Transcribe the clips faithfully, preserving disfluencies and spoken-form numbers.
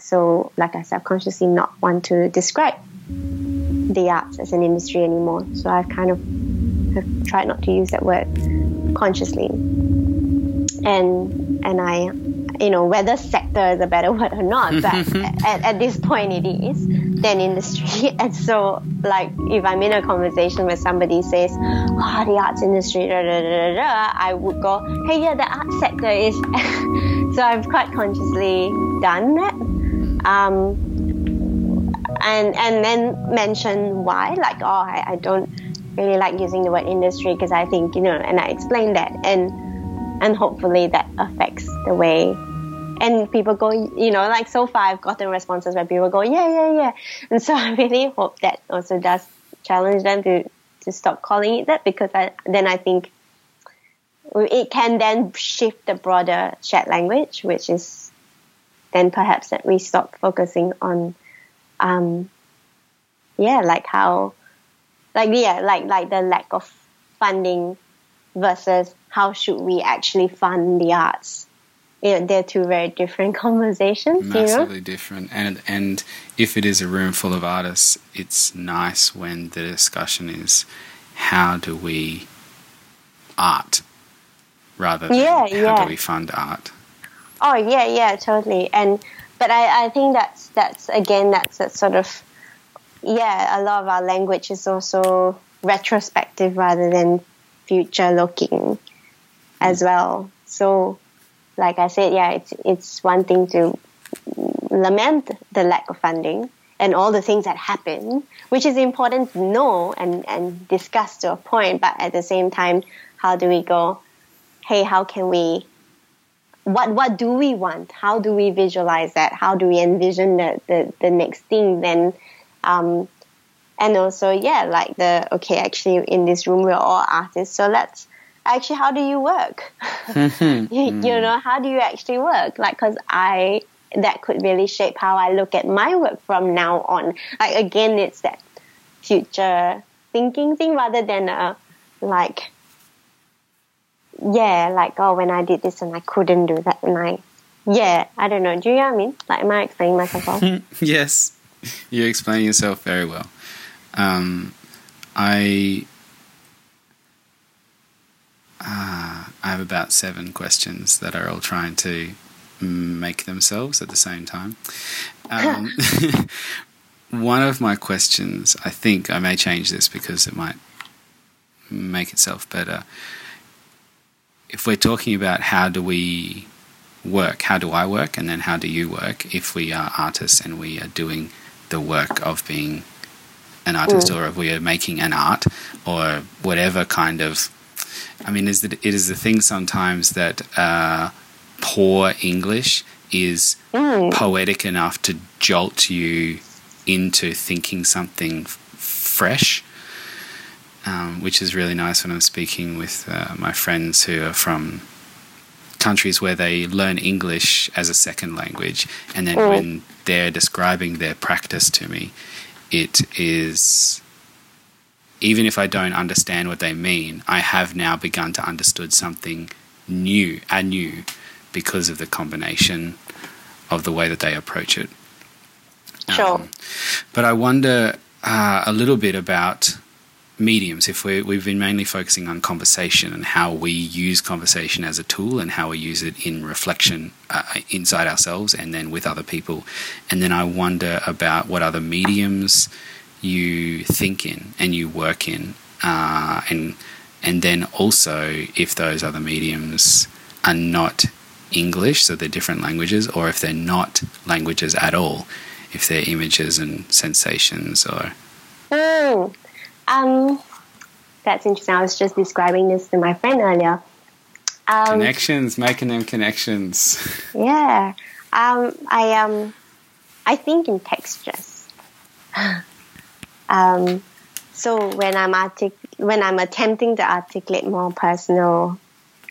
So, like I said, I've consciously not want to describe the arts as an industry anymore. So I've kind of have tried not to use that word consciously. And and I, you know, whether sector is a better word or not, but at, at this point it is, then industry. And so, like, if I'm in a conversation where somebody says, oh, the arts industry, da, da, da, da, da, I would go, hey, yeah, the arts sector is... So I've quite consciously done that. Um, and and then mention why, like, oh, I, I don't really like using the word industry because I think, you know, and I explained that. And and hopefully that affects the way. And people go, you know, like so far I've gotten responses where people go, yeah, yeah, yeah. And so I really hope that also does challenge them to, to stop calling it that, because I, then I think it can then shift the broader shared language, which is then perhaps that we stop focusing on, um, yeah, like how, like, yeah, like, like the lack of funding versus how should we actually fund the arts. You know, they're two very different conversations. Massively you know? different. And and if it is a room full of artists, it's nice when the discussion is how do we art rather than yeah, how yeah. do we fund art. Oh, yeah, yeah, totally. And But I, I think that's, that's again, that's that sort of, yeah, a lot of our language is also retrospective rather than future looking as well. So... Like I said, yeah, it's it's one thing to lament the lack of funding and all the things that happen, which is important to know and, and discuss to a point. But at the same time, how do we go, hey, how can we, what what do we want? How do we visualize that? How do we envision the, the, the next thing then? Um, and also, yeah, like the, okay, actually in this room, we're all artists, so let's, actually, how do you work? you, you know, how do you actually work? Like, because I, that could really shape how I look at my work from now on. Like, again, it's that future thinking thing rather than a, like, yeah, like, oh, when I did this and I couldn't do that and I, yeah, I don't know. Do you know what I mean? Like, am I explaining myself well? Yes, you explain yourself very well. Um, I... Uh, I have about seven questions that are all trying to make themselves at the same time. Um, one of my questions, I think I may change this because it might make itself better. If we're talking about how do we work, how do I work, and then how do you work, if we are artists and we are doing the work of being an artist, mm. or if we are making an art or whatever kind of, I mean, is that it is the thing sometimes that uh, poor English is mm. poetic enough to jolt you into thinking something f- fresh, um, which is really nice when I'm speaking with uh, my friends who are from countries where they learn English as a second language, and then mm. when they're describing their practice to me, it is... Even if I don't understand what they mean, I have now begun to understood something new, anew, because of the combination of the way that they approach it. Sure. Um, but I wonder uh, a little bit about mediums. If we, we've been mainly focusing on conversation and how we use conversation as a tool and how we use it in reflection uh, inside ourselves and then with other people. And then I wonder about what other mediums you think in and you work in, uh, and and then also if those other mediums are not English, so they're different languages, or if they're not languages at all, if they're images and sensations or... Mm. Um, that's interesting. I was just describing this to my friend earlier. Um, connections, making them connections. Yeah. Um, I, um, I think in textures. Um, so when I'm artic- when I'm attempting to articulate more personal,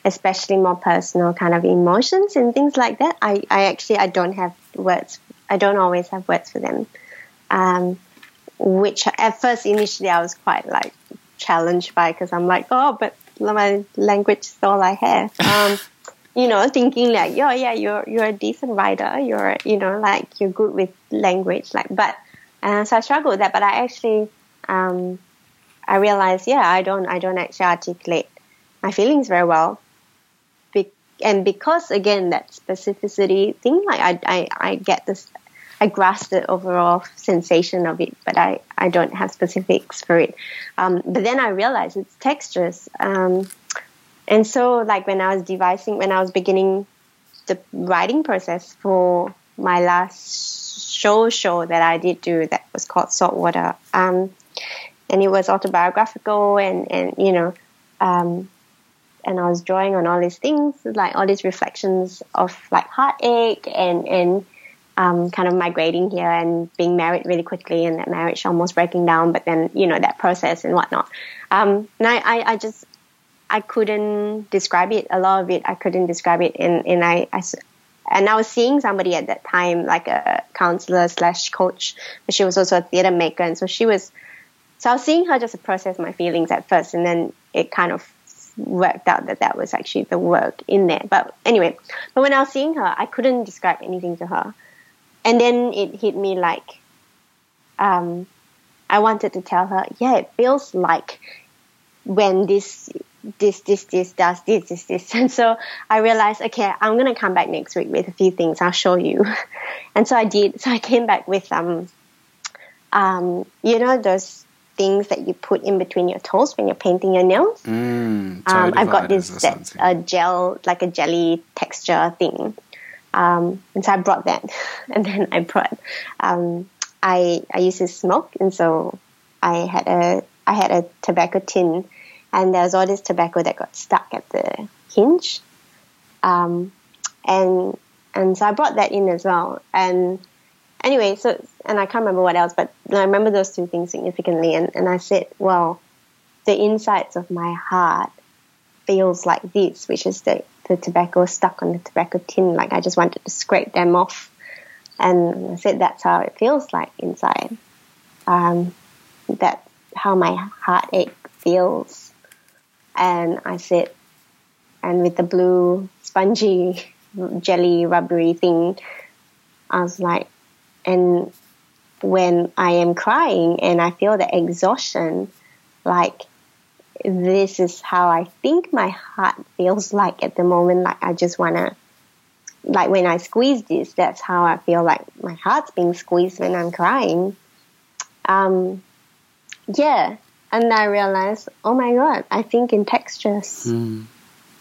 especially more personal kind of emotions and things like that, I, I actually I don't have words. I don't always have words for them. Um, which at first initially I was quite like challenged by because I'm like, oh, but my language is all I have. Um, you know, thinking like, yo, yeah, you're you're a decent writer, you're, you know, like you're good with language, like. But uh, so I struggled with that. But I actually, um, I realized, yeah, I don't, I don't actually articulate my feelings very well, Be- and because again that specificity thing, like I, I, I get this, I grasp the overall sensation of it, but I, I don't have specifics for it. Um, but then I realized it's textures. Um, And so, like, when I was devising, when I was beginning the writing process for my last show show that I did do, that was called Saltwater, um, and it was autobiographical, and, and you know, um, and I was drawing on all these things, like all these reflections of, like, heartache and, and um, kind of migrating here and being married really quickly and that marriage almost breaking down, but then, you know, that process and whatnot. Um, and I, I, I just... I couldn't describe it. A lot of it, I couldn't describe it. And, and, I, I, and I was seeing somebody at that time, like a counselor slash coach, but she was also a theatre maker. And so she was, so I was seeing her just process my feelings at first. And then it kind of worked out that that was actually the work in there. But anyway, but when I was seeing her, I couldn't describe anything to her. And then it hit me like, um, I wanted to tell her, yeah, it feels like when this... this, this, this, does this, this, this. And so I realized, okay, I'm going to come back next week with a few things. I'll show you. And so I did. So I came back with, um, um, you know, those things that you put in between your toes when you're painting your nails. Mm, um, I've got this that, a gel, like a jelly texture thing. Um, and so I brought that. And then I brought, um, I, I used to smoke. And so I had a, I had a tobacco tin. And there was all this tobacco that got stuck at the hinge. Um, and and so I brought that in as well. And anyway, so and I can't remember what else, but I remember those two things significantly. And, and I said, well, the insides of my heart feels like this, which is the, the tobacco stuck on the tobacco tin. Like I just wanted to scrape them off. And I said, that's how it feels like inside. Um, that's how my heartache feels. And I said, and with the blue, spongy, jelly, rubbery thing, I was like, and when I am crying and I feel the exhaustion, like this is how I think my heart feels like at the moment. Like I just want to, like when I squeeze this, that's how I feel like my heart's being squeezed when I'm crying. Um, yeah. And I realized, oh my God, I think in textures. Mm.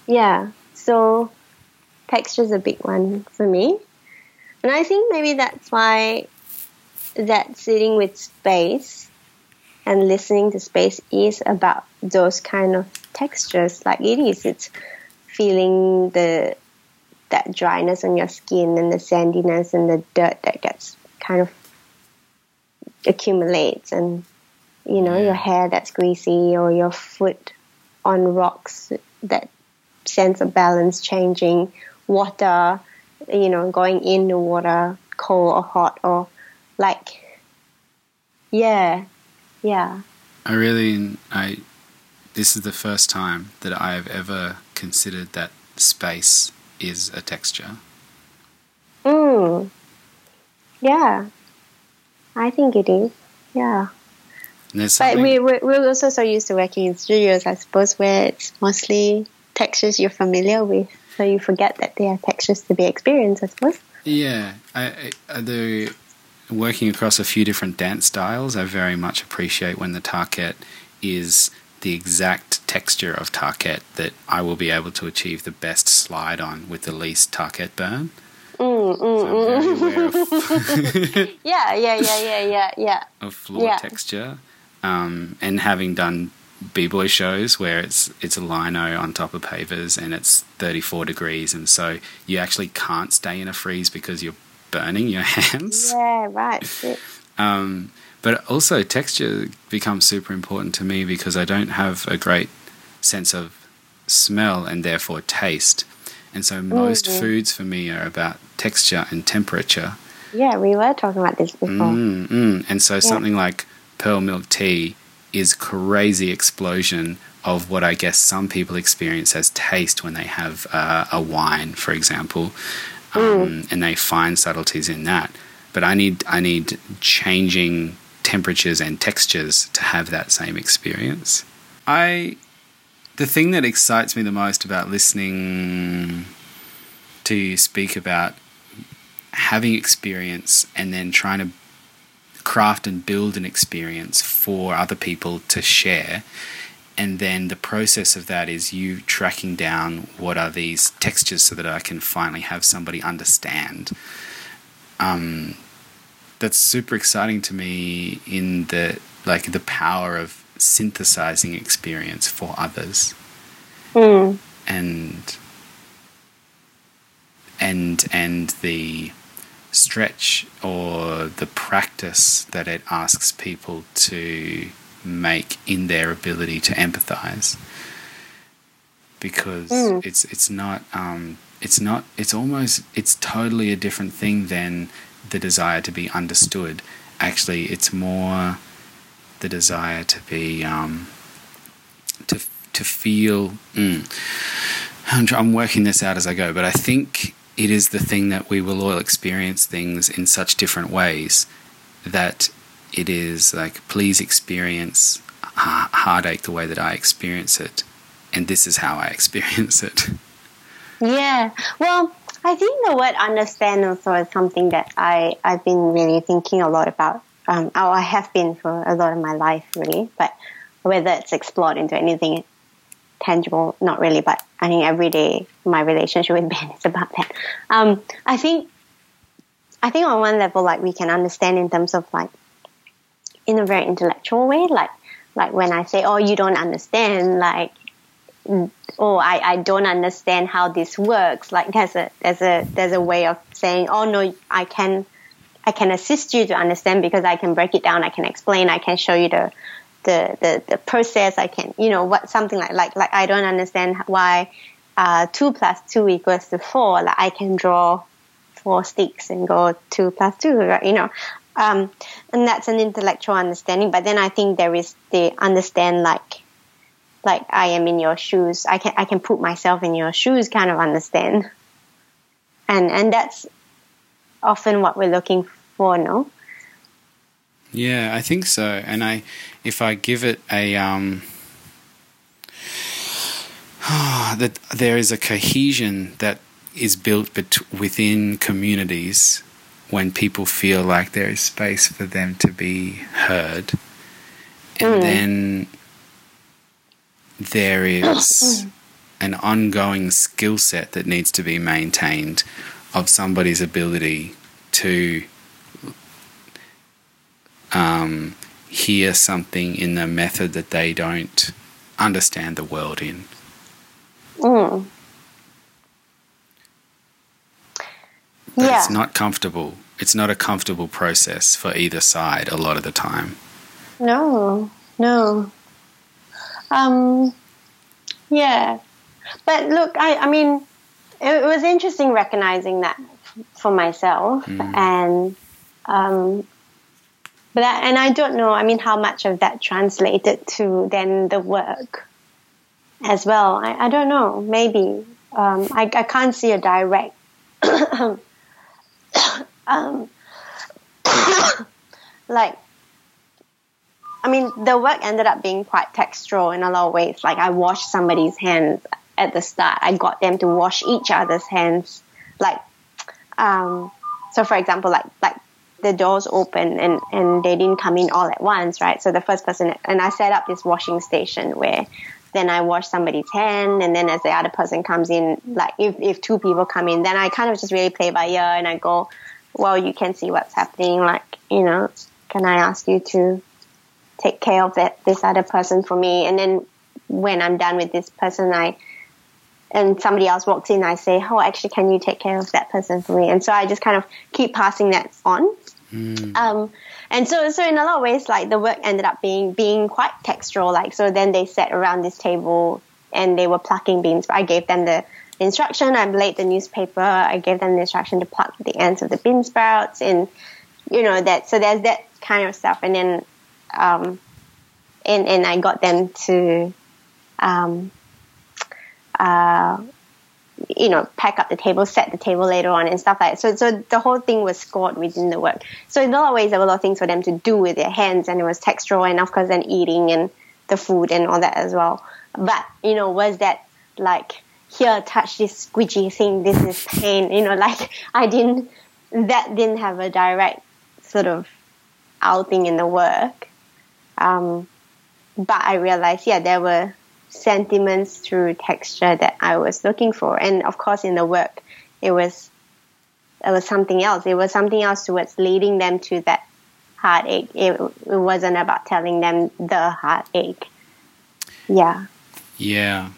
Yeah, so texture's a big one for me. And I think maybe that's why that sitting with space and listening to space is about those kind of textures. Like it is, it's feeling the that dryness on your skin and the sandiness and the dirt that gets kind of accumulates and... you know, your hair that's greasy or your foot on rocks, that sense of balance changing, water, you know, going in the water, cold or hot or like, yeah, yeah. I really, I, this is the first time that I have ever considered that space is a texture. Mm. Yeah, I think it is, yeah. But we, we're, we're also so used to working in studios, I suppose, where it's mostly textures you're familiar with, so you forget that there are textures to be experienced, I suppose. Yeah. I, I do, working across a few different dance styles, I very much appreciate when the target is the exact texture of target that I will be able to achieve the best slide on with the least target burn. Mm, mm, so I'm very aware of yeah, yeah, yeah, yeah, yeah, yeah. Of floor yeah. texture. Um, and having done b-boy shows where it's it's a lino on top of pavers and it's thirty-four degrees and so you actually can't stay in a freeze because you're burning your hands. Yeah, right. um, but also texture becomes super important to me because I don't have a great sense of smell and therefore taste. And so most mm-hmm. foods for me are about texture and temperature. Yeah, we were talking about this before. Mm-hmm. And so yeah. something like pearl milk tea is crazy explosion of what I guess some people experience as taste when they have uh, a wine, for example, um, mm. and they find subtleties in that. But I need I need changing temperatures and textures to have that same experience. I the thing that excites me the most about listening to you speak about having experience and then trying to craft and build an experience for other people to share, and then the process of that is you tracking down what are these textures so that I can finally have somebody understand. Um, that's super exciting to me, in the like the power of synthesizing experience for others, mm. and and and the stretch or the practice that it asks people to make in their ability to empathize, because mm. it's it's not um, it's not it's almost it's totally a different thing than the desire to be understood. Actually, it's more the desire to be um, to to feel. Mm, I'm, I'm working this out as I go, but I think it is the thing that we will all experience things in such different ways that it is like, please experience heartache the way that I experience it, and this is how I experience it. Yeah, well, I think the word understand also is something that I, I've been really thinking a lot about. Um, I have been for a lot of my life, really, but whether it's explored into anything tangible, not really, but I think every day my relationship with Ben is about that. Um, I think, I think on one level, like, we can understand in terms of like, in a very intellectual way, like, like when I say, oh, you don't understand, like, oh, I, I don't understand how this works. Like, there's a, there's a, there's a way of saying, oh no, I can, I can assist you to understand because I can break it down, I can explain, I can show you the, The, the, the process, I can, you know, what something like, like, like I don't understand why uh, two plus two equals to four. Like, I can draw four sticks and go two plus two, right? You know, um, and that's an intellectual understanding. But then I think there is the understand like, like I am in your shoes, I can I can put myself in your shoes kind of understand. And, and that's often what we're looking for, no? Yeah, I think so. And I, if I give it a, um, oh, that there is a cohesion that is built bet- within communities when people feel like there is space for them to be heard, and mm. then there is an ongoing skill set that needs to be maintained of somebody's ability to Um, hear something in the method that they don't understand the world in. Mm. Yeah. It's not comfortable. It's not a comfortable process for either side a lot of the time. No, no. Um, yeah. But look, I, I mean, it was interesting recognizing that for myself, mm. and um But I, and I don't know, I mean, how much of that translated to then the work as well. I, I don't know, maybe. Um, I, I can't see a direct um, like, I mean, the work ended up being quite textural in a lot of ways. Like, I washed somebody's hands at the start. I got them to wash each other's hands. Like, um, so for example, like, like, the doors open and, and they didn't come in all at once, right? So the first person, and I set up this washing station where then I wash somebody's hand, and then as the other person comes in, like if, if two people come in, then I kind of just really play by ear and I go, well, you can see what's happening. Like, you know, can I ask you to take care of that, this other person for me? And then when I'm done with this person, I, and somebody else walks in, I say, oh, actually, can you take care of that person for me? And so I just kind of keep passing that on. Mm. Um, and so, so in a lot of ways, like the work ended up being being quite textural. Like, so then they sat around this table and they were plucking beans. I gave them the instruction. I laid the newspaper. I gave them the instruction to pluck the ends of the bean sprouts, and you know that. So there's that kind of stuff. And then, um, and and I got them to um, uh, you know, pack up the table, set the table later on and stuff like that. So, so the whole thing was scored within the work. So in a lot of ways, there were a lot of things for them to do with their hands, and it was textural and, of course, then eating and the food and all that as well. But, you know, was that like, here, touch this squidgy thing, this is pain, you know, like I didn't, that didn't have a direct sort of outing in the work. Um, but I realized, yeah, there were sentiments through texture that I was looking for. And of course in the work, it was, it was something else. It was something else towards leading them to that heartache. It, it wasn't about telling them the heartache. Yeah. Yeah.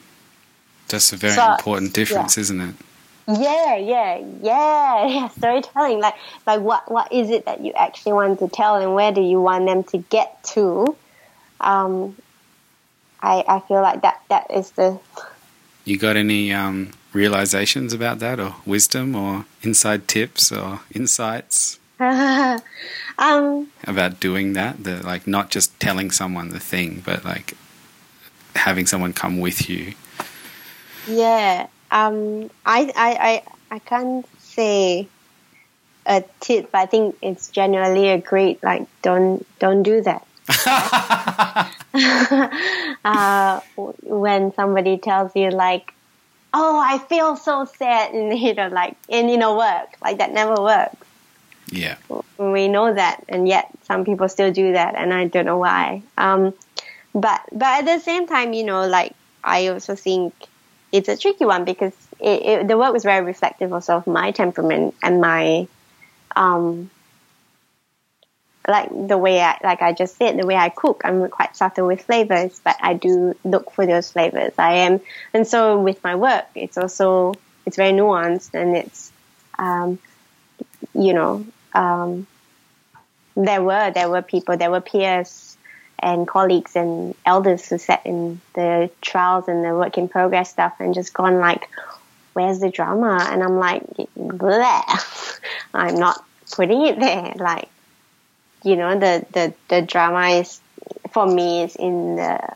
That's a very so, important difference, yeah. Isn't it? Yeah, yeah, yeah, yeah. Storytelling, like, like what, what is it that you actually want to tell, and where do you want them to get to? Um, I, I feel like that, that is the. You got any um, realizations about that, or wisdom, or inside tips, or insights? um, about doing that, the like, not just telling someone the thing, but like having someone come with you. Yeah, um, I, I, I, I can't say a tip, but I think it's generally a great, like, don't don't do that. uh, when somebody tells you, like, oh, I feel so sad, and, you know, like, and, you know, work, like, that never works. Yeah. We know that, and yet some people still do that, and I don't know why. Um, but but at the same time, you know, like, I also think it's a tricky one because it, it, the work was very reflective also of my temperament and my, um, like the way I, like I just said, the way I cook. I'm quite subtle with flavors, but I do look for those flavors. I am, and so with my work, it's also, it's very nuanced, and it's, um, you know, um, there were, there were people, there were peers and colleagues and elders who sat in the trials and the work in progress stuff and just gone like, where's the drama? And I'm like, bleh, I'm not putting it there. Like, you know, the, the, the drama is, for me, is in the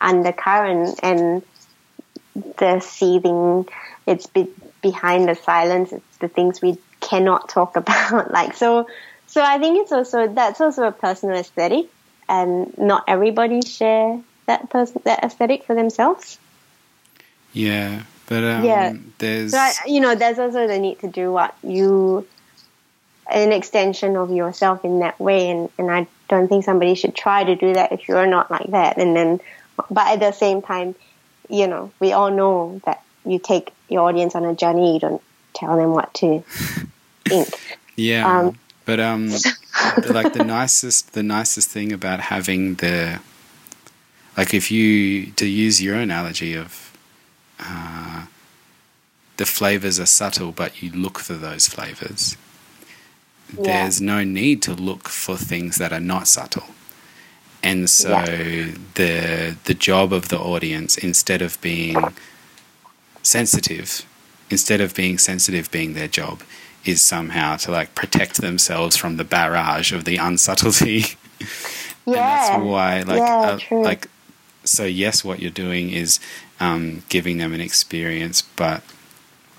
undercurrent and the seething. It's be- behind the silence. It's the things we cannot talk about. Like, so, so I think it's also, that's also a personal aesthetic. And not everybody share that person, that aesthetic for themselves. Yeah, but um, yeah. there's... So I, you know, there's also the need to do what you... an extension of yourself in that way, and, and I don't think somebody should try to do that if you're not like that. And then, but at the same time, you know, we all know that you take your audience on a journey, you don't tell them what to think. Yeah. Um, But um, like the nicest, the nicest thing about having the, like if you, to use your analogy of uh, the flavors are subtle, but you look for those flavors. Yeah. There's no need to look for things that are not subtle. And so yeah. the the job of the audience, instead of being sensitive, instead of being sensitive being their job, is somehow to like protect themselves from the barrage of the unsubtlety. Yeah. And that's why like yeah, uh, like so yes, what you're doing is um giving them an experience, but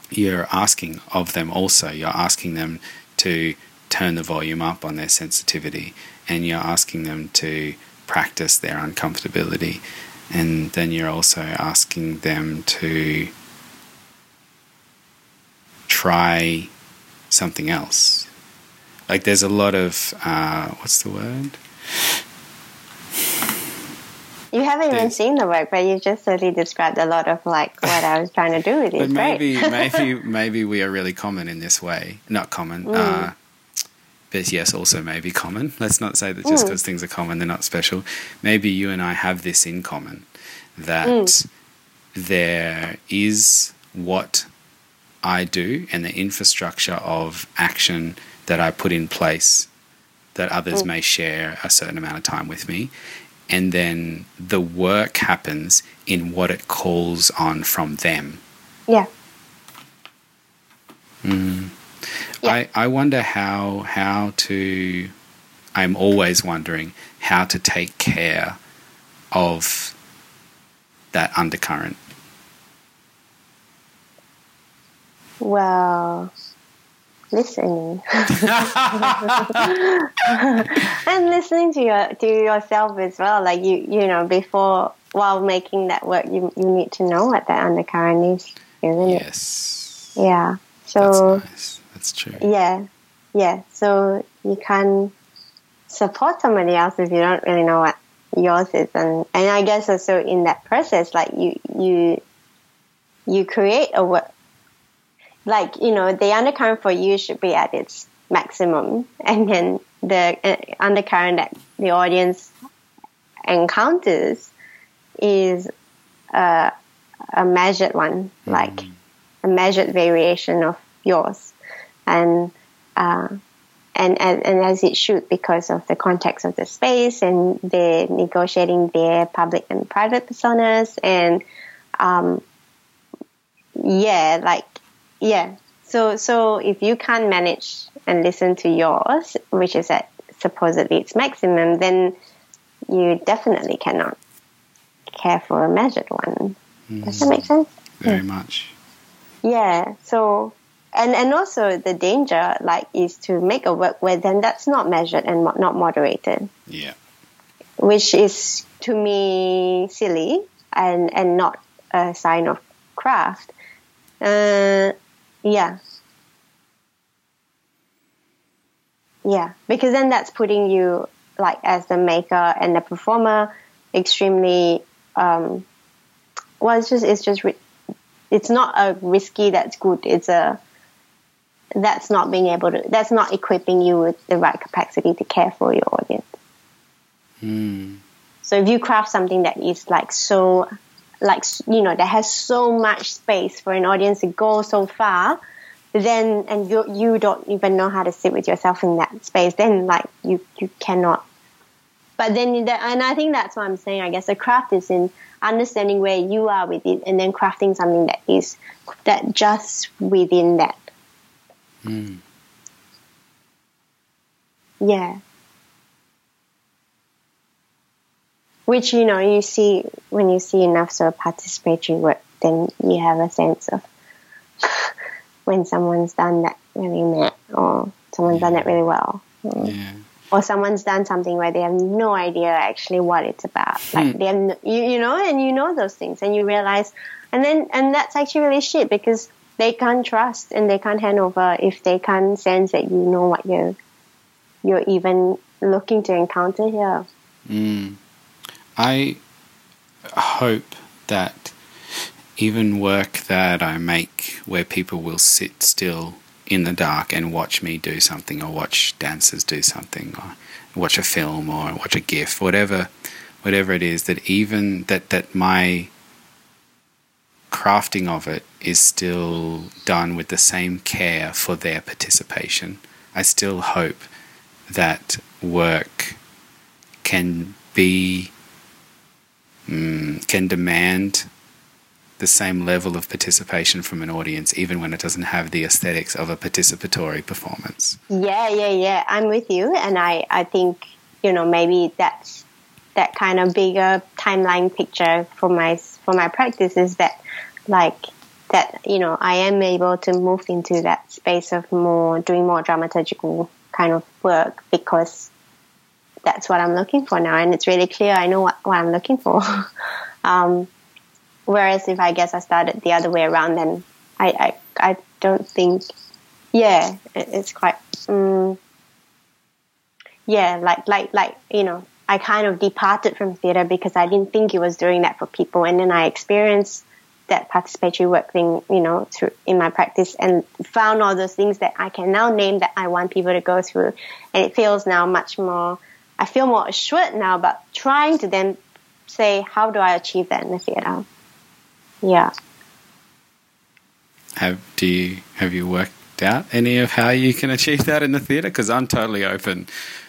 you're asking of them also, you're asking them to turn the volume up on their sensitivity, and you're asking them to practice their uncomfortability, and then you're also asking them to try something else. Like there's a lot of uh what's the word? You haven't there's, even seen the work, but you just totally described a lot of like what I was trying to do with it. But maybe maybe maybe we are really common in this way. Not common. Mm. Uh but yes, also maybe common. Let's not say that just because mm. things are common they're not special. Maybe you and I have this in common, that mm. there is what I do and the infrastructure of action that I put in place that others mm. may share a certain amount of time with me, and then the work happens in what it calls on from them. Yeah. Mm. yeah. I, I wonder how how to I'm always wondering how to take care of that undercurrent. Wow. Listening and listening to your to yourself as well. Like you, you know, before while making that work, you you need to know what that undercurrent is, isn't it? Yes. Yeah. So that's nice. That's true. Yeah, yeah. So you can support somebody else if you don't really know what yours is, and and I guess also in that process, like you you you create a work. Like, you know, the undercurrent for you should be at its maximum, and then the undercurrent that the audience encounters is a, a measured one, mm-hmm. like a measured variation of yours, and uh, and, and and as it should, because of the context of the space, and they're negotiating their public and private personas, and um, yeah, like. Yeah, so so if you can't manage and listen to yours, which is at supposedly its maximum, then you definitely cannot care for a measured one. Mm. Does that make sense? Very mm. much. Yeah, so, and, and also the danger, like, is to make a work where then that's not measured and mo- not moderated. Yeah. Which is, to me, silly and, and not a sign of craft. Uh, yeah. Yeah, because then that's putting you, like, as the maker and the performer, extremely, um, well, it's just, it's just, it's not a risky that's good, it's a, that's not being able to, that's not equipping you with the right capacity to care for your audience. Mm. So if you craft something that is, like, so... like, you know, that has so much space for an audience to go so far, then, and you you don't even know how to sit with yourself in that space, then, like, you, you cannot. But then, and I think that's what I'm saying, I guess, the craft is in understanding where you are with it, and then crafting something that is, that just within that. Mm. Yeah. Which, you know, you see, when you see enough sort of participatory work, then you have a sense of when someone's done that really well, or someone's yeah. done that really well. Or, yeah. or someone's done something where they have no idea actually what it's about. Like, hmm. they have no, you, you know, and you know those things, and you realize, and then, and that's actually really shit, because they can't trust and they can't hand over if they can't sense that you know what you're, you're even looking to encounter here. Mm. I hope that even work that I make where people will sit still in the dark and watch me do something, or watch dancers do something, or watch a film, or watch a GIF, whatever whatever it is, that even that, that my crafting of it is still done with the same care for their participation. I still hope that work can be... can demand the same level of participation from an audience, even when it doesn't have the aesthetics of a participatory performance. Yeah, yeah, yeah. I'm with you, and I, I think, you know, maybe that's that kind of bigger timeline picture for my for my practice is that, like, that, you know, I am able to move into that space of more doing more dramaturgical kind of work, because that's what I'm looking for now, and it's really clear. I know what, what I'm looking for. um, whereas if I guess I started the other way around, then I I, I don't think, yeah, it, it's quite, um, yeah, like like like you know, I kind of departed from theatre because I didn't think it was doing that for people, and then I experienced that participatory work thing, you know, through in my practice, and found all those things that I can now name that I want people to go through, and it feels now much more. I feel more assured now about trying to then say, how do I achieve that in the theatre? Yeah. Have do you have you worked out any of how you can achieve that in the theatre? Because I'm totally open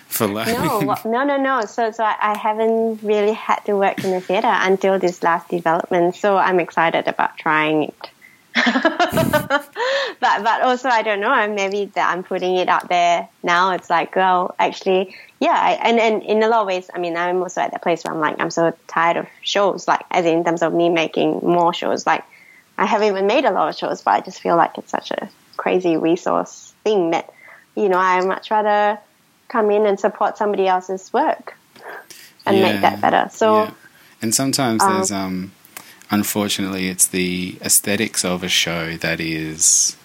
for learning. No, well, no, no, no. So, so I, I haven't really had to work in the theatre until this last development. So I'm excited about trying it. But but also, I don't know, maybe that I'm putting it out there now, it's like, well, actually, yeah, I, and, and in a lot of ways, I mean, I'm also at that place where I'm like, I'm so tired of shows, like, as in terms of me making more shows, like, I haven't even made a lot of shows, but I just feel like it's such a crazy resource thing that, you know, I much rather come in and support somebody else's work and yeah, make that better. So, yeah. And sometimes um, there's... um. Unfortunately, it's the aesthetics of a show that is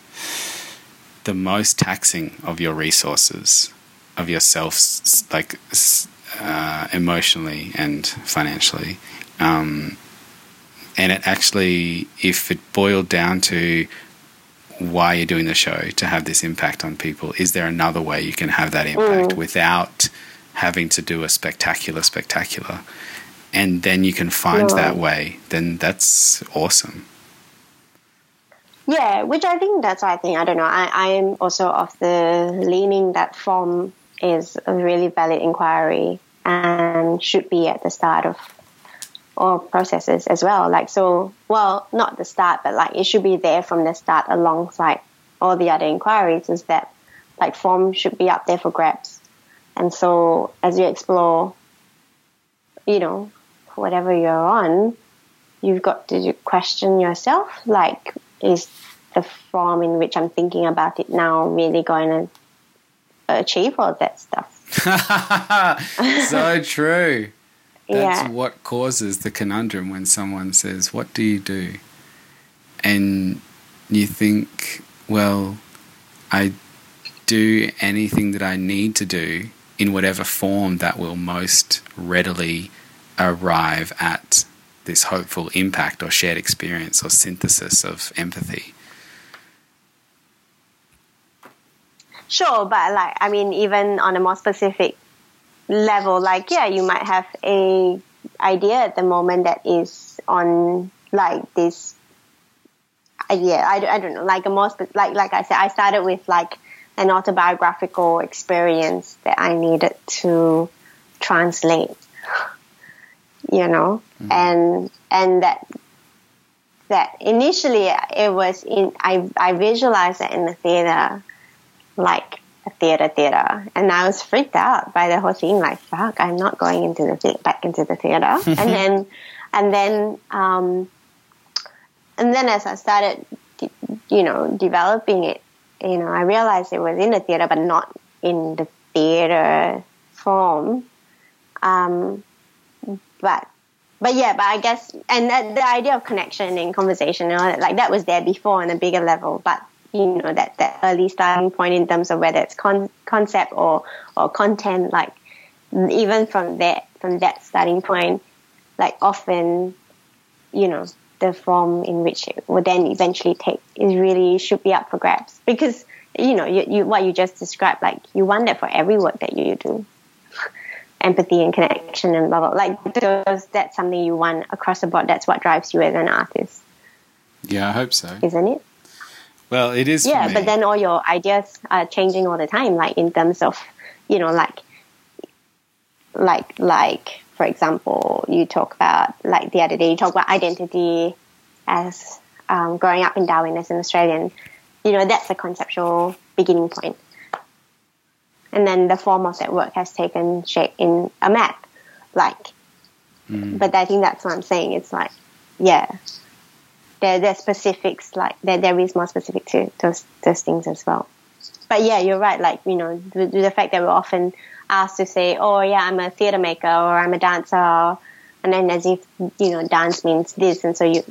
the most taxing of your resources, of yourself, like uh, emotionally and financially. Um, and it actually, if it boiled down to why you're doing the show, to have this impact on people, is there another way you can have that impact mm. without having to do a spectacular, spectacular? And then you can find yeah. that way, then that's awesome. Yeah, which I think that's I think I don't know. I, I am also of the leaning that form is a really valid inquiry and should be at the start of all processes as well. Like so, well, not the start, but like it should be there from the start alongside all the other inquiries. Is that like form should be up there for grabs, and so as you explore, you know, whatever you're on, you've got to question yourself, like, is the form in which I'm thinking about it now really going to achieve all that stuff? So true. That's yeah. what causes the conundrum when someone says, what do you do? And you think, well, I do anything that I need to do in whatever form that will most readily arrive at this hopeful impact or shared experience or synthesis of empathy. Sure, but like, I mean, even on a more specific level, like, yeah, you might have a idea at the moment that is on like this, yeah, I, I don't know, like a more, spe- like, like I said, I started with like an autobiographical experience that I needed to translate, you know, mm-hmm. and and that that initially it was in I I visualized it in the theater, like a theater theater, and I was freaked out by the whole thing. Like, fuck, I'm not going into the th- back into the theater, and then and then um, and then as I started, you know, developing it. You know, I realized it was in the theatre, but not in the theatre form. Um, but, but yeah, but I guess, and that, the idea of connection and conversation, and all that, like that was there before on a bigger level. But you know, that, that early starting point in terms of whether it's con- concept or or content, like even from that from that starting point, like often, you know, the form in which it will then eventually take is really should be up for grabs, because you know you, you what you just described, like you want that for every work that you do, empathy and connection and blah blah. Like those, that's something you want across the board. That's what drives you as an artist. Yeah, I hope so. Isn't it? Well, it is. Yeah, for me. But then all your ideas are changing all the time. Like in terms of, you know, like, like, like. For example, you talk about, like the other day, you talk about identity as um, growing up in Darwin as an Australian. You know, that's a conceptual beginning point. And then the form of that work has taken shape in a map. Like, mm. But I think that's what I'm saying. It's like, yeah, there there are specifics, like there, there is more specific to those, those things as well. But yeah, you're right. Like, you know, the, the fact that we're often asked to say, oh yeah, I'm a theatre maker or I'm a dancer, and then as if, you know, dance means this, and so you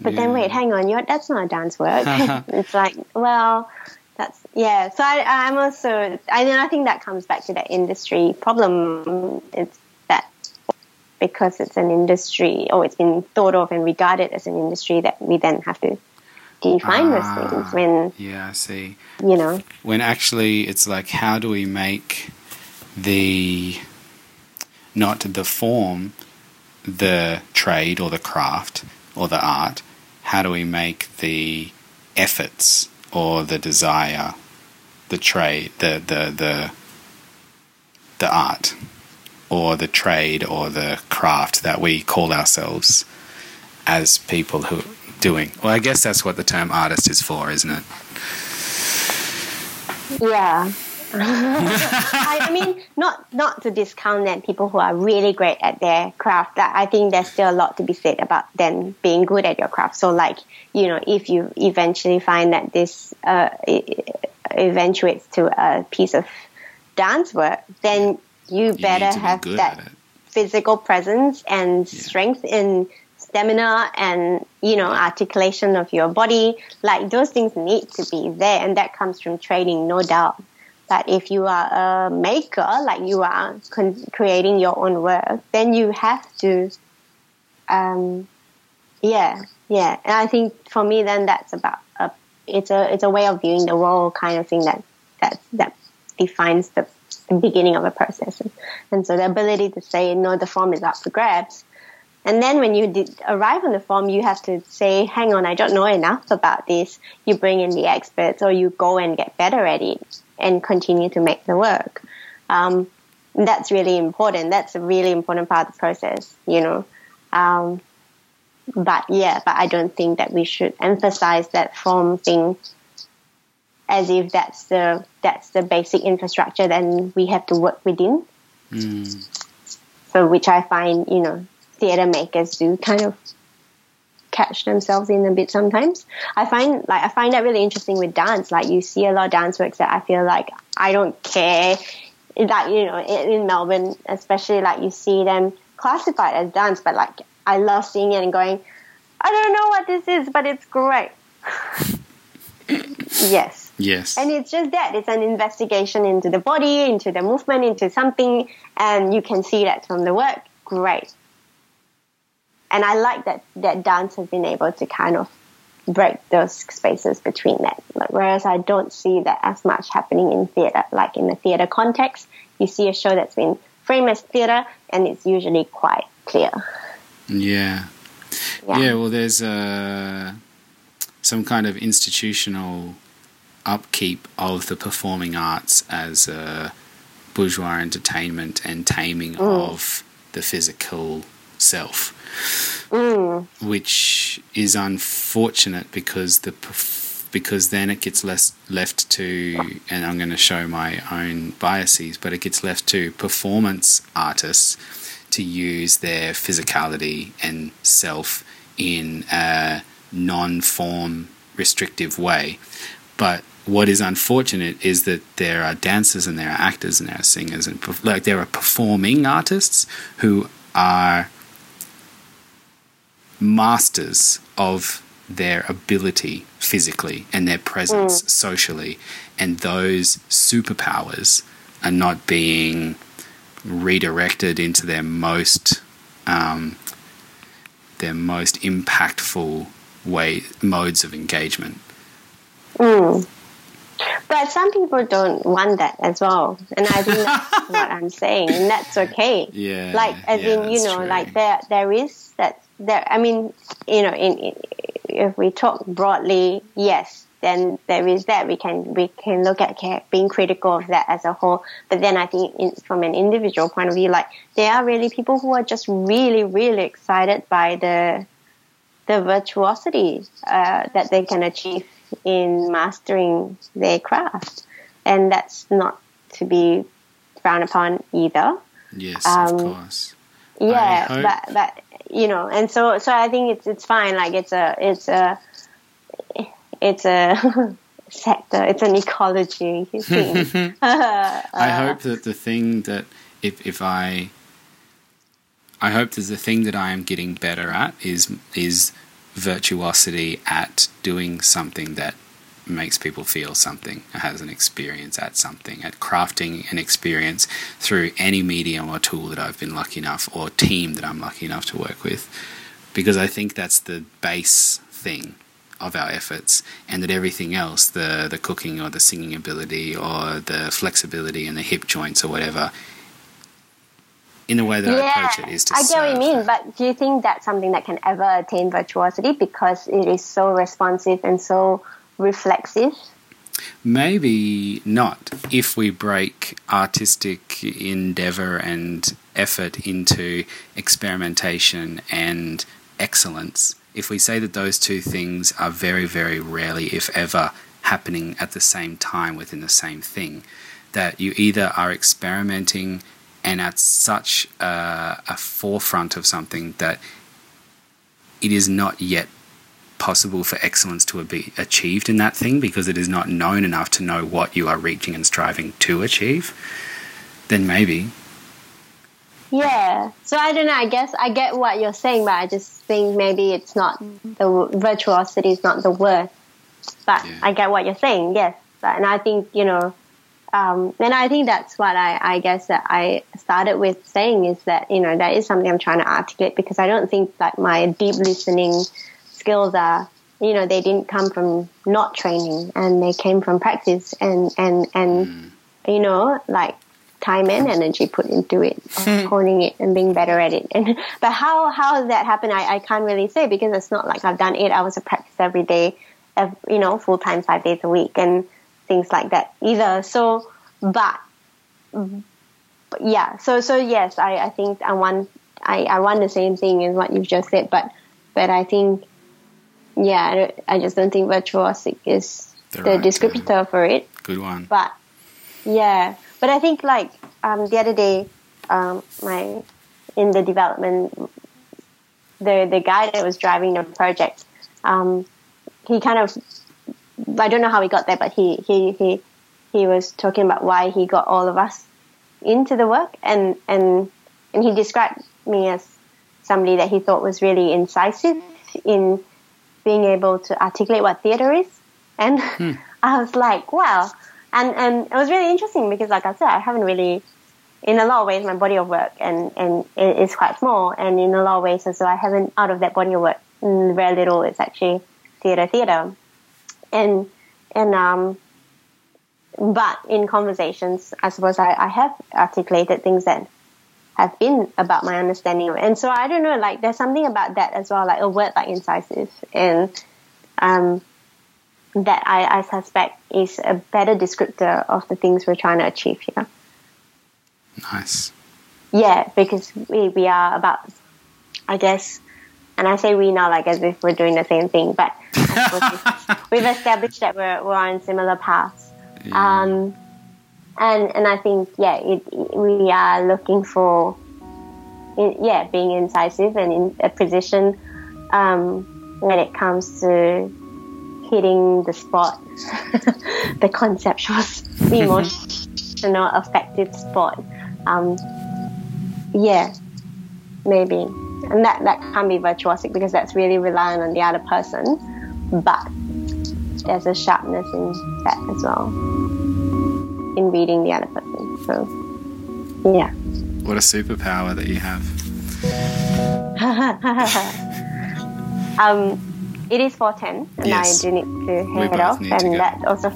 but yeah. then wait, hang on, you're, that's not a dance work. It's like, well, that's yeah. So I, I'm also I mean, I think that comes back to that industry problem. It's that because it's an industry, or it's been thought of and regarded as an industry, that we then have to define ah, those things when yeah, I see. You know, when actually it's like, how do we make the not the form the trade or the craft or the art, how do we make the efforts or the desire the trade the the the, the art or the trade or the craft that we call ourselves as people who doing. Well, I guess that's what the term artist is for, isn't it? Yeah. I, I mean, not not to discount that people who are really great at their craft. I think there's still a lot to be said about them being good at your craft. So, like, you know, if you eventually find that this uh, eventuates to a piece of dance work, then you, you better have be that physical presence and yeah. strength in stamina and, you know, articulation of your body. Like, those things need to be there, and that comes from training, no doubt. But if you are a maker, like you are con- creating your own work, then you have to, um, yeah, yeah. And I think for me, then that's about a, it's a it's a way of viewing the world kind of thing that that that defines the, the beginning of a process. And so the ability to say, no, the form is up for grabs. And then when you did arrive on the form, you have to say, hang on, I don't know enough about this. You bring in the experts, or you go and get better at it and continue to make the work. Um, that's really important. That's a really important part of the process, you know. Um, but, yeah, but I don't think that we should emphasize that form thing as if that's the that's the basic infrastructure that we have to work within. Mm. So which I find, you know, theatre makers do kind of catch themselves in a bit sometimes. I find like I find that really interesting with dance. Like, you see a lot of dance works that I feel like I don't care. Like, you know, in Melbourne especially, like, you see them classified as dance, but like I love seeing it and going, I don't know what this is, but it's great. Yes. Yes. And it's just that. It's an investigation into the body, into the movement, into something, and you can see that from the work. Great. And I like that, that dance has been able to kind of break those spaces between that. Like, whereas I don't see that as much happening in theatre. Like, in the theatre context, you see a show that's been framed as theatre, and it's usually quite clear. Yeah. Yeah, yeah well, there's uh, some kind of institutional upkeep of the performing arts as a bourgeois entertainment and taming mm. of the physical self. Mm. Which is unfortunate because the because then it gets less left to, and I'm going to show my own biases, but it gets left to performance artists to use their physicality and self in a non-form restrictive way. But what is unfortunate is that there are dancers and there are actors and there are singers and like there are performing artists who are masters of their ability physically and their presence mm. socially, and those superpowers are not being redirected into their most um, their most impactful way modes of engagement. Mm. But some people don't want that as well, and I think that's what I'm saying, and that's okay. Yeah, like as yeah, in you know, true. like there there is that. There, I mean, you know, in, in, if we talk broadly, yes, then there is that. We can we can look at care, being critical of that as a whole. But then I think in, from an individual point of view, like, there are really people who are just really, really excited by the the virtuosity uh, that they can achieve in mastering their craft. And that's not to be frowned upon either. Yes, um, of course. Yeah, I hope- but... but You know, and so, so I think it's it's fine. Like, it's a it's a it's a sector. It's an ecology thing. uh, I hope that the thing that if if I I hope that the thing that I am getting better at is is virtuosity at doing something that makes people feel something, has an experience at something, at crafting an experience through any medium or tool that I've been lucky enough, or team that I'm lucky enough to work with, because I think that's the base thing of our efforts, and that everything else, the the cooking or the singing ability or the flexibility and the hip joints or whatever, in the way that yeah, I approach it is to I get what you mean, that. But do you think that's something that can ever attain virtuosity because it is so responsive and so reflexive? Maybe not, if we break artistic endeavour and effort into experimentation and excellence if we say that those two things are very, very rarely, if ever, happening at the same time within the same thing, that you either are experimenting and at such a, a forefront of something that it is not yet possible for excellence to be achieved in that thing because it is not known enough to know what you are reaching and striving to achieve, then maybe. Yeah. So I don't know. I guess I get what you're saying, but I just think maybe it's not the virtuosity is not the word. But yeah. I get what you're saying. Yes. But, and I think, you know, um, and I think that's what I, I guess that I started with saying is that, you know, that is something I'm trying to articulate because I don't think like my deep listening skills are, you know, they didn't come from not training and they came from practice and, and, and mm. you know, like time and energy put into it, honing it and being better at it. And But how, how that happened, I, I can't really say because it's not like I've done eight hours of practice every day, every, you know, full-time five days a week and things like that either. So, but, but yeah, so so yes, I, I think I want, I, I want the same thing as what you've just said, but but I think, yeah, I just don't think virtuosic is the, the right descriptor term for it. Good one. But, yeah. But I think, like, um, the other day, um, my in the development, the the guy that was driving the project, um, he kind of, I don't know how he got there, but he, he, he, he was talking about why he got all of us into the work. And, and, and he described me as somebody that he thought was really incisive in being able to articulate what theatre is. And hmm. I was like, wow. And and it was really interesting because, like I said, I haven't really, in a lot of ways, my body of work and, and it is quite small, and in a lot of ways, so I haven't, out of that body of work, very little is actually theatre, theatre, and and um. But in conversations, I suppose I, I have articulated things that have been about my understanding of it, and so I don't know, like there's something about that as well, like a word like incisive, and um. that I, I suspect is a better descriptor of the things we're trying to achieve here. Nice. Yeah, because we, we are about, I guess, and I say we now like as if we're doing the same thing, but we've established that we're we're on similar paths. Yeah. Um, and and I think, yeah, it, it, we are looking for, it, yeah, being incisive and in a position um, when it comes to hitting the spot, the conceptual, emotional, affective spot. Um, yeah, maybe. And that, that can be virtuosic because that's really relying on the other person, but there's a sharpness in that as well, in reading the other person. So, yeah. What a superpower that you have. um... It is four ten, and yes. I do need to head off, and that also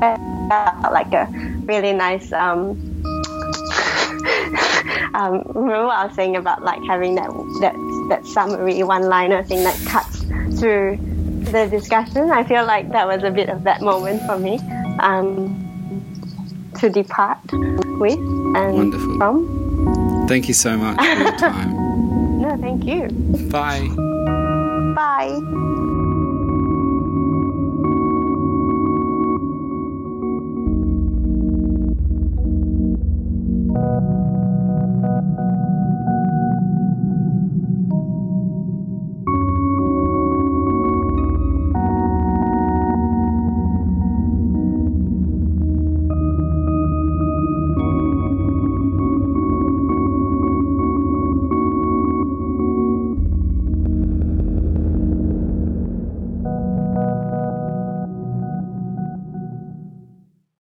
felt like a really nice, um, um, remember what I was saying about like having that that, that summary one-liner thing that cuts through the discussion. I feel like that was a bit of that moment for me um, to depart with and Wonderful. From. Thank you so much for your time. No, thank you. Bye. Bye.